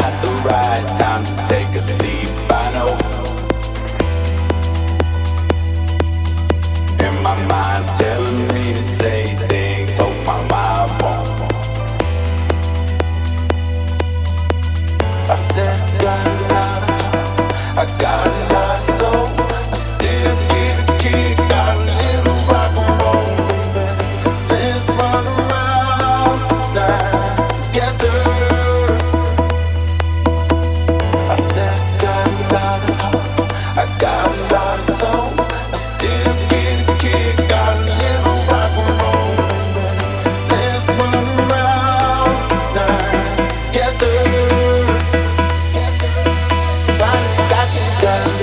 not the right time to take a leap, I know. And my mind's telling me to say things, hope my mind won't. I said I got a lot, so I still get a kick out of little rock and roll. Let's run around this night together. I said I got a lot, so I still get a kick out of little rock and roll. Let's run around this night together. Got you.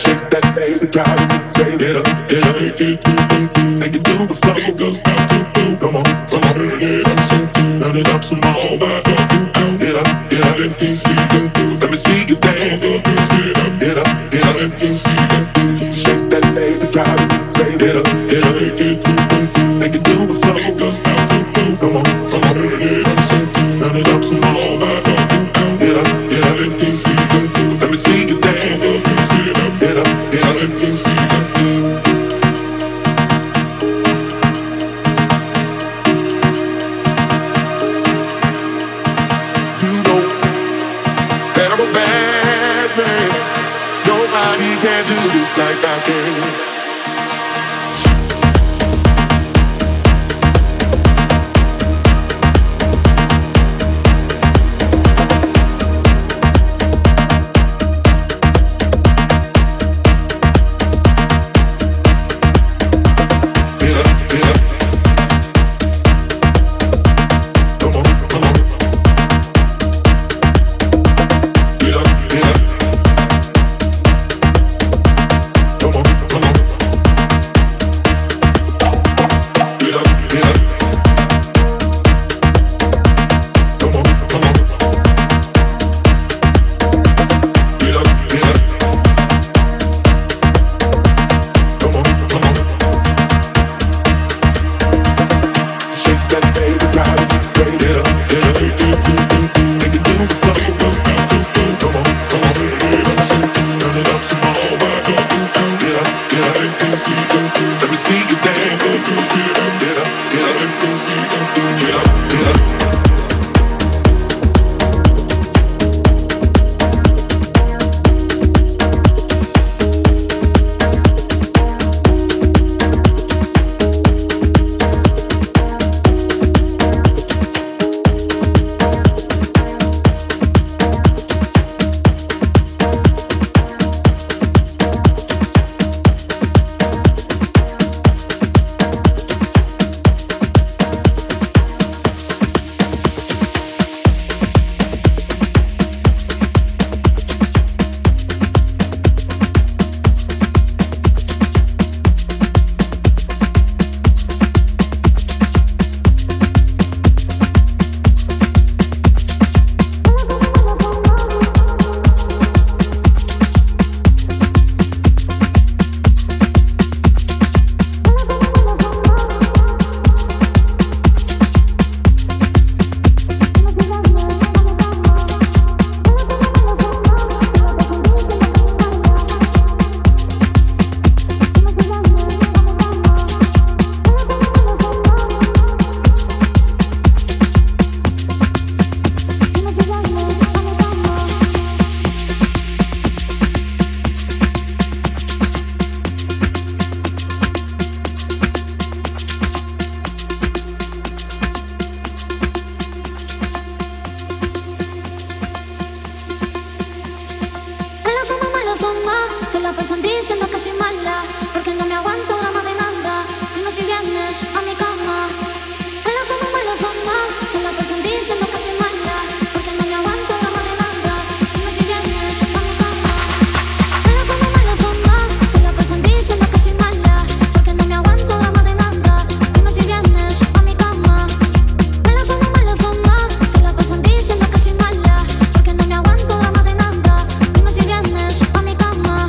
shake that baby, drive it, baby. Get up, take it to the floor, it goes back to you. Come on, turn it up some more, my girl. Get up, let me see you dance. Get up, shake that baby, drive it, baby. Get up, take it to the floor, it goes back to you. Come on, turn it up some more, my girl. Let me see you dance. Get up, let me see you. You know that I'm a bad man. Nobody can do this like I can. Se la pasan diciendo que soy mala, porque no me aguanto grama de nada. Dime si vienes a mi cama. La fama, se la pasan diciendo que soy mala, porque no me aguanto grama de nada. Dime si vienes a mi cama. La fama, se la pasan diciendo que soy mala, porque no me aguanto grama de nada. Dime si vienes a mi cama. La fama, se la pasan diciendo que soy mala, porque no me aguanto grama de nada. Dime si vienes a mi cama. Dime si vienes a mi cama.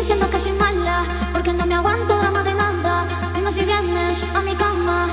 diciendo que soy mala, porque no me aguanto drama de nada. Dime si vienes a mi cama.